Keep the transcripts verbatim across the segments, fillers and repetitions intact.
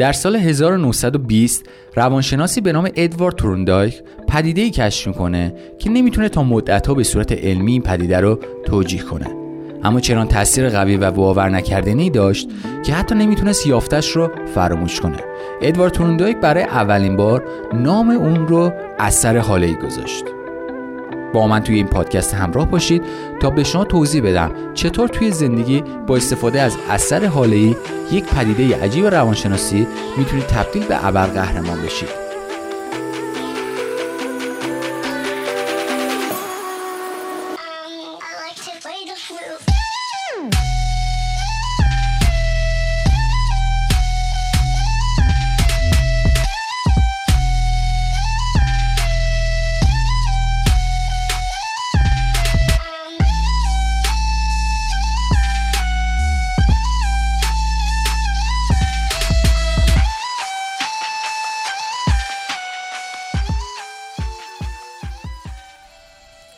در سال هزار و نهصد و بیست روانشناسی به نام ادوارد تورندایک پدیده‌ای کشف می‌کنه که نمیتونه تا مدت‌ها به صورت علمی این پدیده رو توجیه کنه، اما چنان تاثیر قوی و باور نکردنی داشت که حتی نمیتونست یافتش رو فراموش کنه. ادوارد تورندایک برای اولین بار نام اون رو اثر هالهای گذاشت. با من توی این پادکست همراه باشید تا به شما توضیح بدم چطور توی زندگی با استفاده از اثر هاله‌ای، یک پدیده عجیب روانشناسی، میتونید تبدیل به ابرقهرمان بشید.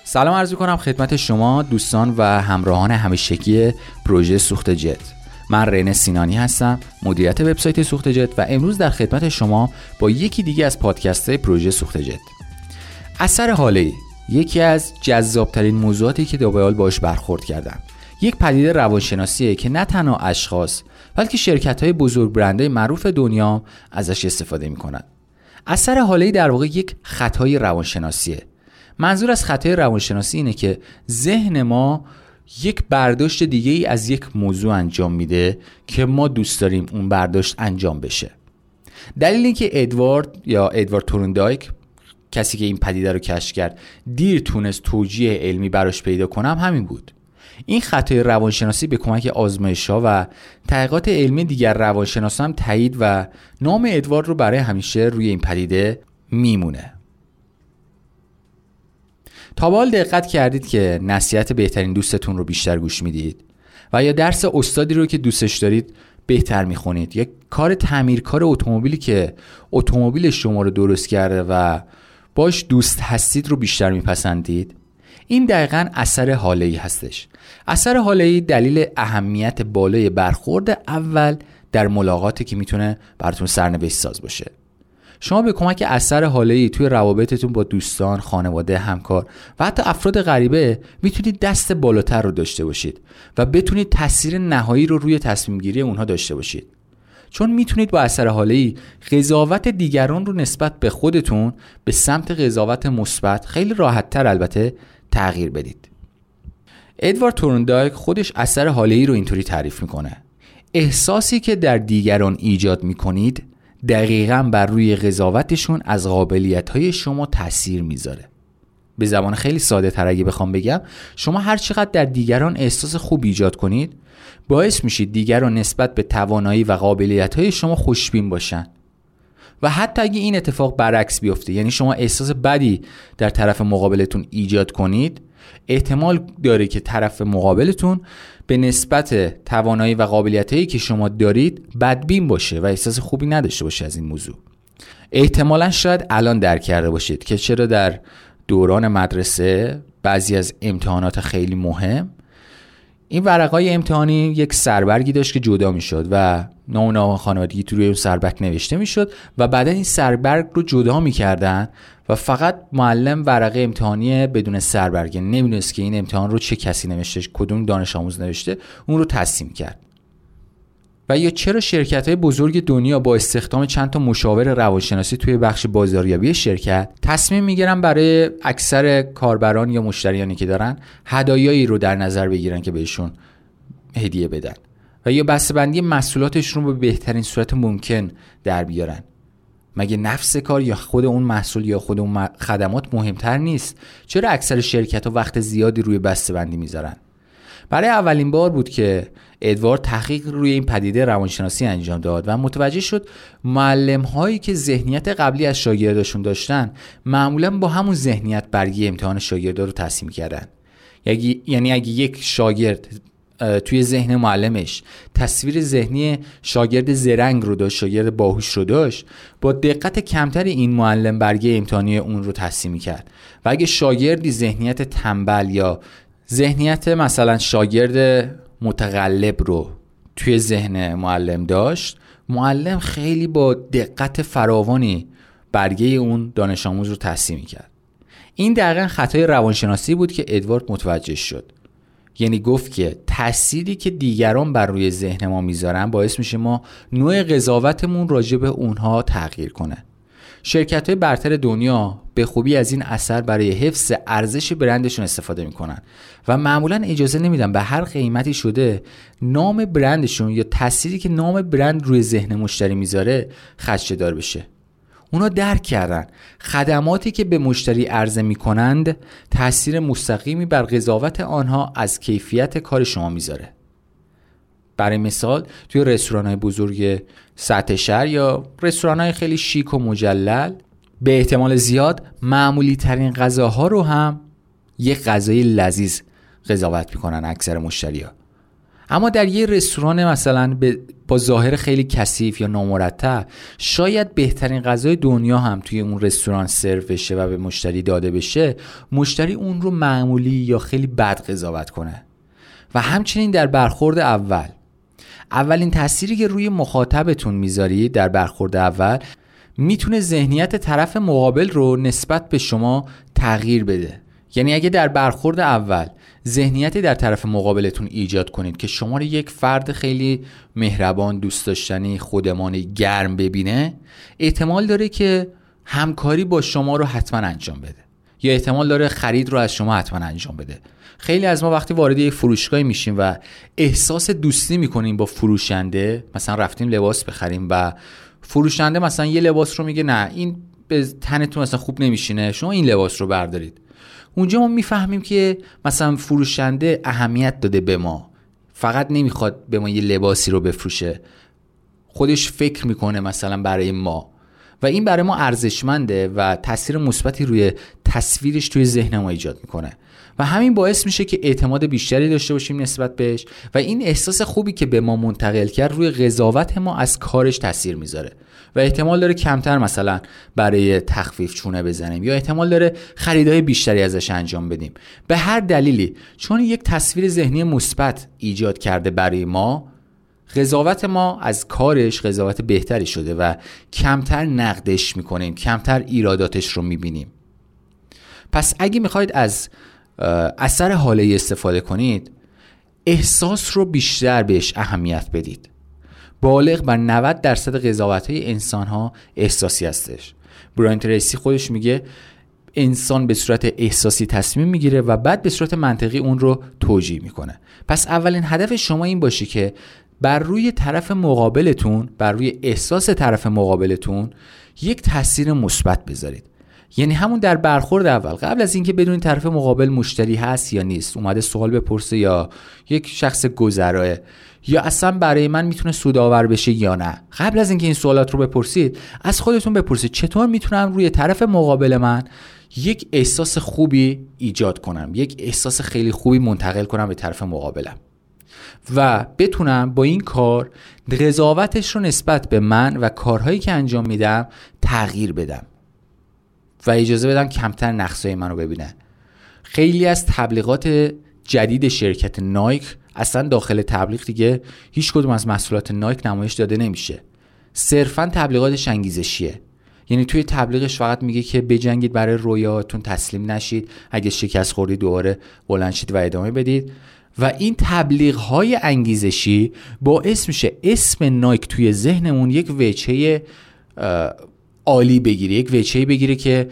سلام عرض می‌کنم خدمت شما دوستان و همراهان همیشگی پروژه سوختجت. من رئن سینانی هستم، مدیریت وبسایت سوختجت، و امروز در خدمت شما با یکی دیگه از پادکست‌های پروژه سوختجت. اثر هاله‌ای یکی از جذاب‌ترین موضوعاتی که تا به حال باهاش برخورد کردم. یک پدیده روانشناسیه که نه تنها اشخاص، بلکه شرکت‌های بزرگ، برندهای معروف دنیا ازش استفاده می‌کنن. اثر هاله‌ای در واقع یک خطای روانشناسیه. منظور از خطای روانشناسی اینه که ذهن ما یک برداشت دیگه ای از یک موضوع انجام میده که ما دوست داریم اون برداشت انجام بشه. دلیل این که ادوارد یا ادوارد تورندایک، کسی که این پدیده رو کشف کرد، دیر تونست توجیه علمی براش پیدا کنم همین بود. این خطای روانشناسی به کمک آزمایش‌ها و تحقیقات علمی دیگر روانشناسا هم تایید و نام ادوارد رو برای همیشه روی این پدیده میمونه. تا به حال دقت کردید که نصیحت بهترین دوستتون رو بیشتر گوش میدید، و یا درس استادی رو که دوستش دارید بهتر میخونید، یا کار تعمیرکار اتومبیلی که اتومبیل شما رو درست کرده و باش دوست هستید رو بیشتر میپسندید؟ این دقیقاً اثر هاله‌ای هستش. اثر هاله‌ای دلیل اهمیت بالای برخورد اول در ملاقاتی که میتونه براتون سرنوشت ساز باشه. شما به کمک اثر هاله‌ای توی روابطتون با دوستان، خانواده، همکار و حتی افراد غریبه میتونید دست بالاتر رو داشته باشید و بتونید تاثیر نهایی رو روی تصمیم گیری اونها داشته باشید. چون میتونید با اثر هاله‌ای قضاوت دیگران رو نسبت به خودتون به سمت قضاوت مثبت خیلی راحت‌تر البته تغییر بدید. ادوارد تورندایک خودش اثر هاله‌ای رو اینطوری تعریف میکنه: احساسی که در دیگران ایجاد میکنید دقیقاً بر روی قضاوتشون از قابلیت‌های شما تأثیر میذاره. به زبان خیلی ساده تر اگه بخوام بگم، شما هر چقدر در دیگران احساس خوب ایجاد کنید، باعث میشید دیگران نسبت به توانایی و قابلیت‌های شما خوشبین باشن. و حتی اگه این اتفاق برعکس بیفته، یعنی شما احساس بدی در طرف مقابلتون ایجاد کنید، احتمال داره که طرف مقابلتون به نسبت توانایی و قابلیتایی که شما دارید بدبین باشه و احساس خوبی نداشته باشه از این موضوع. احتمالاً شاید الان درک کرده باشید که چرا در دوران مدرسه بعضی از امتحانات خیلی مهم، این ورقای امتحانی یک سربرگی داشت که جدا میشد و نام ناخوانندگی توی اون سربرگ نوشته میشد و بعدا این سربرگ رو جدا میکردن و فقط معلم ورقه امتحانی بدون سربرگ، نمیدونست که این امتحان رو چه کسی نوشته، کدوم دانش آموز نوشته، اون رو تصمیم کرد. و یا چرا شرکت‌های بزرگ دنیا با استخدام چند تا مشاور روانشناسی توی بخش بازاریابی شرکت تصمیم میگیرن برای اکثر کاربران یا مشتریانی که دارن هدایایی رو در نظر بگیرن که بهشون هدیه بدن، و یا بسته‌بندی محصولاتشون رو به بهترین صورت ممکن در بیارن. مگه نفس کار یا خود اون محصول یا خود اون خدمات مهمتر نیست؟ چرا اکثر شرکت‌ها وقت زیادی روی بسته‌بندی میذارن؟ برای اولین بار بود که ادوارد تحقیق روی این پدیده روانشناسی انجام داد و متوجه شد معلم‌هایی که ذهنیت قبلی از شاگرداشون داشتن معمولاً با همون ذهنیت برگی امتحان شاگردا رو تصمیم کردن. یعنی اگه یک شاگرد توی ذهن معلمش تصویر ذهنی شاگرد زرنگ رو داشت، شاگرد باهوش رو داشت، با دقت کمتری این معلم برگی امتحانی اون رو تصمیم کرد. و اگه شاگردی ذهنیت تنبل یا ذهنیت مثلا شاگرد متقلب رو توی ذهن معلم داشت، معلم خیلی با دقت فراوانی برگه اون دانش آموز رو تصحیح می‌کرد. این دقیقاً خطای روانشناسی بود که ادوارد متوجه شد. یعنی گفت که تأثیری که دیگران بر روی ذهن ما میذارن باعث میشه ما نوع قضاوتمون راجع به اونها تغییر کنه. شرکت‌های برتر دنیا به خوبی از این اثر برای حفظ ارزش برندشون استفاده میکنن و معمولاً اجازه نمیدن به هر قیمتی شده نام برندشون یا تأثیری که نام برند روی ذهن مشتری میذاره خدشه‌دار بشه. اونا درک کردن خدماتی که به مشتری عرضه میکنند تأثیر مستقیمی بر قضاوت آنها از کیفیت کار شما میذاره. برای مثال توی رستوران‌های بزرگ سطح شهر یا رستوران‌های خیلی شیک و مجلل به احتمال زیاد معمولی ترین غذاها رو هم یه غذای لذیذ قضاوت میکنن اکثر مشتری‌ها. اما در یه رستوران مثلا با ظاهر خیلی کثیف یا نامرتب شاید بهترین غذای دنیا هم توی اون رستوران سرو بشه و به مشتری داده بشه، مشتری اون رو معمولی یا خیلی بد قضاوت کنه. و همچنین در برخورد اول اولین تأثیری که روی مخاطبتون میذارید در برخورد اول میتونه ذهنیت طرف مقابل رو نسبت به شما تغییر بده. یعنی اگه در برخورد اول ذهنیتی در طرف مقابلتون ایجاد کنید که شما رو یک فرد خیلی مهربان، دوست داشتنی، خودمانی، گرم ببینه، احتمال داره که همکاری با شما رو حتما انجام بده یا احتمال داره خرید رو از شما حتما انجام بده. خیلی از ما وقتی وارد یک فروشگاه میشیم و احساس دوستی میکنیم با فروشنده، مثلا رفتیم لباس بخریم و فروشنده مثلا یه لباس رو میگه نه این به تنتون مثلا خوب نمیشینه، شما این لباس رو بردارید. اونجا ما میفهمیم که مثلا فروشنده اهمیت داده به ما، فقط نمیخواد به ما یه لباسی رو بفروشه، خودش فکر میکنه مثلا برای ما و این برای ما ارزشمنده و تاثیر مثبتی روی تصویرش توی ذهن ما ایجاد میکنه و همین باعث میشه که اعتماد بیشتری داشته باشیم نسبت بهش و این احساس خوبی که به ما منتقل کرد روی قضاوت ما از کارش تاثیر میذاره و احتمال داره کمتر مثلا برای تخفیف چونه بزنیم یا احتمال داره خریدهای بیشتری ازش انجام بدیم. به هر دلیلی چون یک تصویر ذهنی مثبت ایجاد کرده برای ما، قضاوت ما از کارش قضاوت بهتری شده و کمتر نقدش میکنیم، کمتر ایراداتش رو میبینیم. پس اگه میخواید از اثر هالهای استفاده کنید، احساس رو بیشتر بهش اهمیت بدید. بالغ بر نود درصد قضاوت‌های انسان‌ها احساسی هستش. برایان تریسی خودش میگه انسان به صورت احساسی تصمیم میگیره و بعد به صورت منطقی اون رو توجیه میکنه. پس اولین هدف شما این باشه که بر روی طرف مقابلتون، بر روی احساس طرف مقابلتون یک تاثیر مثبت بذارید. یعنی همون در برخورد اول، قبل از اینکه بدونید طرف مقابل مشتری هست یا نیست، اومده سوال بپرسه یا یک شخص گذراه یا اصلا برای من میتونه سودآور بشه یا نه، قبل از اینکه این سوالات رو بپرسید از خودتون بپرسید چطور میتونم روی طرف مقابل من یک احساس خوبی ایجاد کنم، یک احساس خیلی خوبی منتقل کنم به طرف مقابلم و بتونم با این کار قضاوتش رو نسبت به من و کارهایی که انجام میدم تغییر بدم و اجازه بدم کمتر نقصای منو ببینه. خیلی از تبلیغات جدید شرکت نایک اصلا داخل تبلیغ دیگه هیچ کدوم از محصولات نایک نمایش داده نمیشه، صرفا تبلیغاتش انگیزشیه. یعنی توی تبلیغش فقط میگه که بجنگید برای رویاتون، تسلیم نشید، اگه شکست خوردید دوباره بلند شید و ادامه بدید و این تبلیغ‌های انگیزشی باعث میشه اسم نایک توی ذهنمون یک وجهه عالی بگیری، یک وجهی بگیری که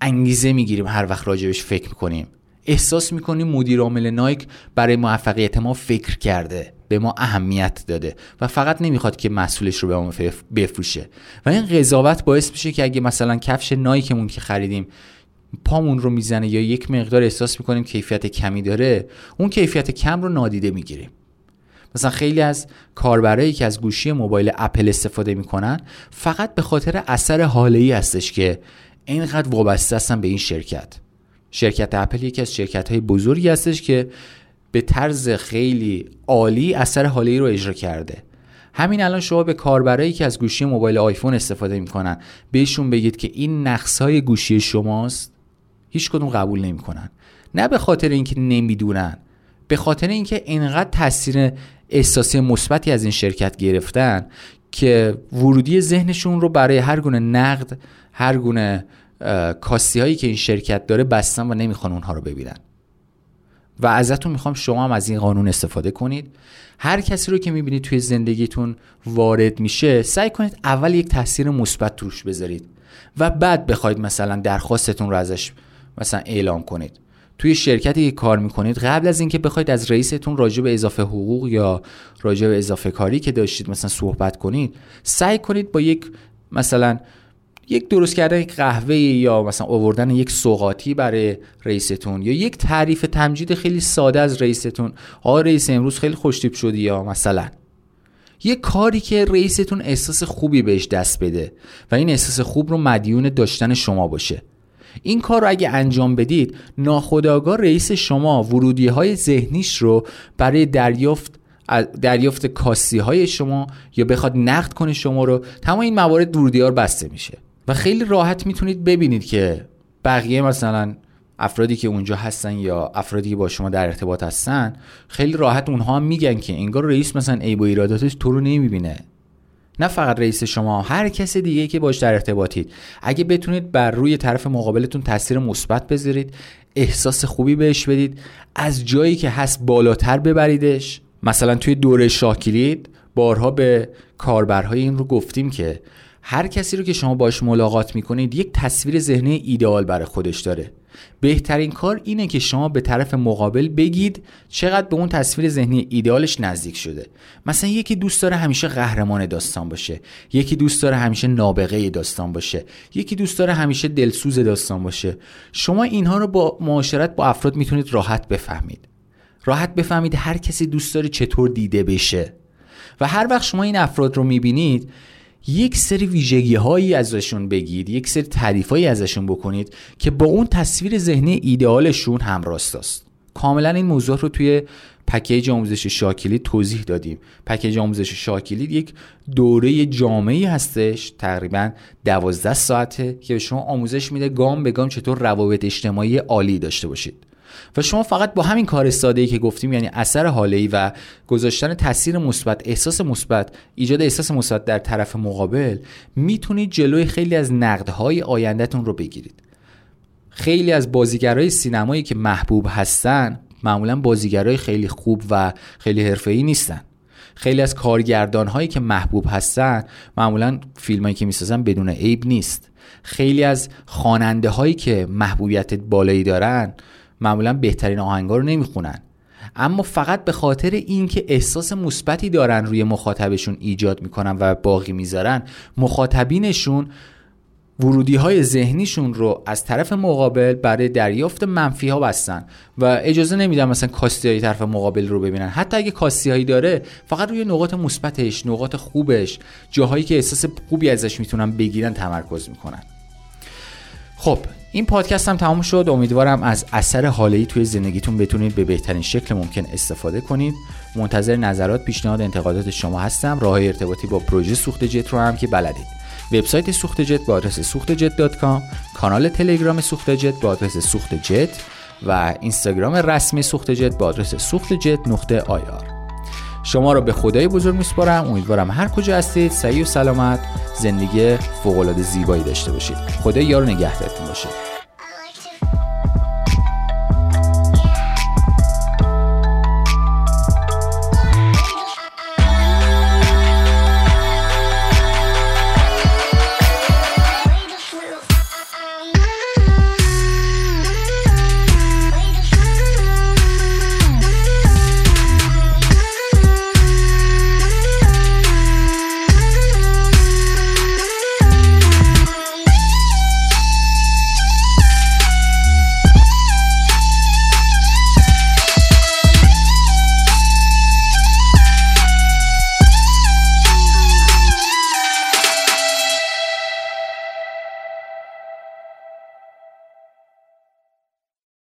انگیزه میگیریم، هر وقت راجبش فکر میکنیم احساس میکنیم مدیر عامل نایک برای موفقیت ما فکر کرده، به ما اهمیت داده و فقط نمیخواد که محصولش رو به ما بفروشه و این قضاوت باعث میشه که اگه مثلا کفش نایکمون که خریدیم پامون رو میزنه یا یک مقدار احساس میکنیم کیفیت کمی داره، اون کیفیت کم رو نادیده میگیریم. مثلا خیلی از کاربرایی که از گوشی موبایل اپل استفاده میکنن فقط به خاطر اثر هاله‌ای هستش که اینقدر وابسته هستن به این شرکت. شرکت اپل یکی از شرکت‌های بزرگی هستش که به طرز خیلی عالی اثر هاله‌ای رو اجرا کرده. همین الان شما به کاربرایی که از گوشی موبایل آیفون استفاده میکنن بهشون بگید که این نقص‌های گوشی شماست، هیچ کدوم قبول نمیکنن. نه به خاطر اینکه نمیدونن، به خاطر اینکه اینقدر تاثیر احساسی مثبتی از این شرکت گرفتن که ورودی ذهنشون رو برای هر گونه نقد، هر گونه کاستی هایی که این شرکت داره بستن و نمیخوان اونها رو ببینن. و ازتون میخوام شما هم از این قانون استفاده کنید. هر کسی رو که میبینید توی زندگیتون وارد میشه، سعی کنید اول یک تاثیر مثبت روش بذارید و بعد بخواید مثلا درخواستتون رو ازش مثلا اعلام کنید. توی شرکتی که کار میکنید، قبل از اینکه بخواید از رئیستون راجع به اضافه حقوق یا راجع به اضافه کاری که داشتید مثلا صحبت کنید، سعی کنید با یک مثلا یک درست کردن یک قهوه یا مثلا آوردن یک سوغاتی برای رئیستون یا یک تعریف تمجید خیلی ساده از رئیستون، آ رئیس امروز خیلی خوشتیپ شدی، یا مثلا یک کاری که رئیستون احساس خوبی بهش دست بده و این احساس خوب رو مدیون داشتن شما باشه. این کار رو اگه انجام بدید، ناخودآگاه رئیس شما ورودی‌های ذهنیش رو برای دریافت دریافت کاستی‌های شما یا بخواد نقد کنه شما رو، تمام این موارد ورودی‌ها بسته میشه و خیلی راحت میتونید ببینید که بقیه مثلا افرادی که اونجا هستن یا افرادی که با شما در ارتباط هستن، خیلی راحت اونها میگن که انگار رئیس مثلا عیب و ایراداتش تو رو نمیبینه. نه فقط رئیس شما، هر کس دیگه که باش در ارتباطید، اگه بتونید بر روی طرف مقابلتون تاثیر مثبت بذارید، احساس خوبی بهش بدید، از جایی که هست بالاتر ببریدش. مثلا توی دوره شاه کلید بارها به کاربرهای این رو گفتیم که هر کسی رو که شما باش ملاقات میکنید، یک تصویر ذهنی ایدئال برای خودش داره. بهترین کار اینه که شما به طرف مقابل بگید چقدر به اون تصویر ذهنی ایدئالش نزدیک شده. مثلا یکی دوست داره همیشه قهرمان داستان باشه، یکی دوست داره همیشه نابغه داستان باشه، یکی دوست داره همیشه دلسوز داستان باشه. شما اینها رو با معاشرت با افراد میتونید راحت بفهمید. راحت بفهمید هر کسی دوست داره چطور دیده بشه. و هر وقت شما این افراد رو میبینید، یک سری ویژگی هایی ازشون بگید، یک سری تعریف هایی ازشون بکنید که با اون تصویر ذهنی ایدئالشون همراست است. کاملا این موضوع رو توی پکیج آموزش شاکلی توضیح دادیم. پکیج آموزش شاکلی یک دوره جامعی هستش، تقریبا دوازده ساعته، که به شما آموزش میده گام به گام چطور روابط اجتماعی عالی داشته باشید. و شما فقط با همین کار ساده‌ای که گفتیم، یعنی اثر هاله‌ای و گذاشتن تاثیر مثبت، احساس مثبت، ایجاد احساس مثبت در طرف مقابل، میتونید جلوی خیلی از نقدهای آینده‌تون رو بگیرید. خیلی از بازیگرای سینمایی که محبوب هستن، معمولاً بازیگرای خیلی خوب و خیلی حرفه‌ای نیستن. خیلی از کارگردان‌هایی که محبوب هستن، معمولاً فیلمایی که می‌سازن بدون عیب نیست. خیلی از خواننده‌هایی که محبوبیت بالایی دارن، معمولا بهترین آهنگا رو نمیخونن، اما فقط به خاطر اینکه احساس مثبتی دارن روی مخاطبشون ایجاد میکنن و باقی میذارن، مخاطبینشون ورودی‌های ذهنیشون رو از طرف مقابل برای دریافت منفی‌ها بستن و اجازه نمیدن مثلا کاستی‌های طرف مقابل رو ببینن. حتی اگه کاستی‌هایی داره، فقط روی نقاط مثبتش، نقاط خوبش، جاهایی که احساس خوبی ازش میتونن بگیرن تمرکز میکنن. خب این پادکست هم تمام شد. امیدوارم از اثر هاله‌ای توی زندگیتون بتونید به بهترین شکل ممکن استفاده کنید. منتظر نظرات، پیشنهاد، انتقادات شما هستم. راه‌های ارتباطی با پروژه سوخت جت رو هم که بلدید. وبسایت سوخت جت با آدرس سوخت جت دات کام، کانال تلگرام سوخت جت با آدرس سوخت جت و اینستاگرام رسمی سوخت جت با آدرس سوخت جت نقطه آی آر. شما رو به خدای بزرگ میسپارم. امیدوارم هر کجا هستید صحیح و سلامت زندگی فوق‌العاده زیبایی داشته باشید. خدا یار و نگهدارتون باشه.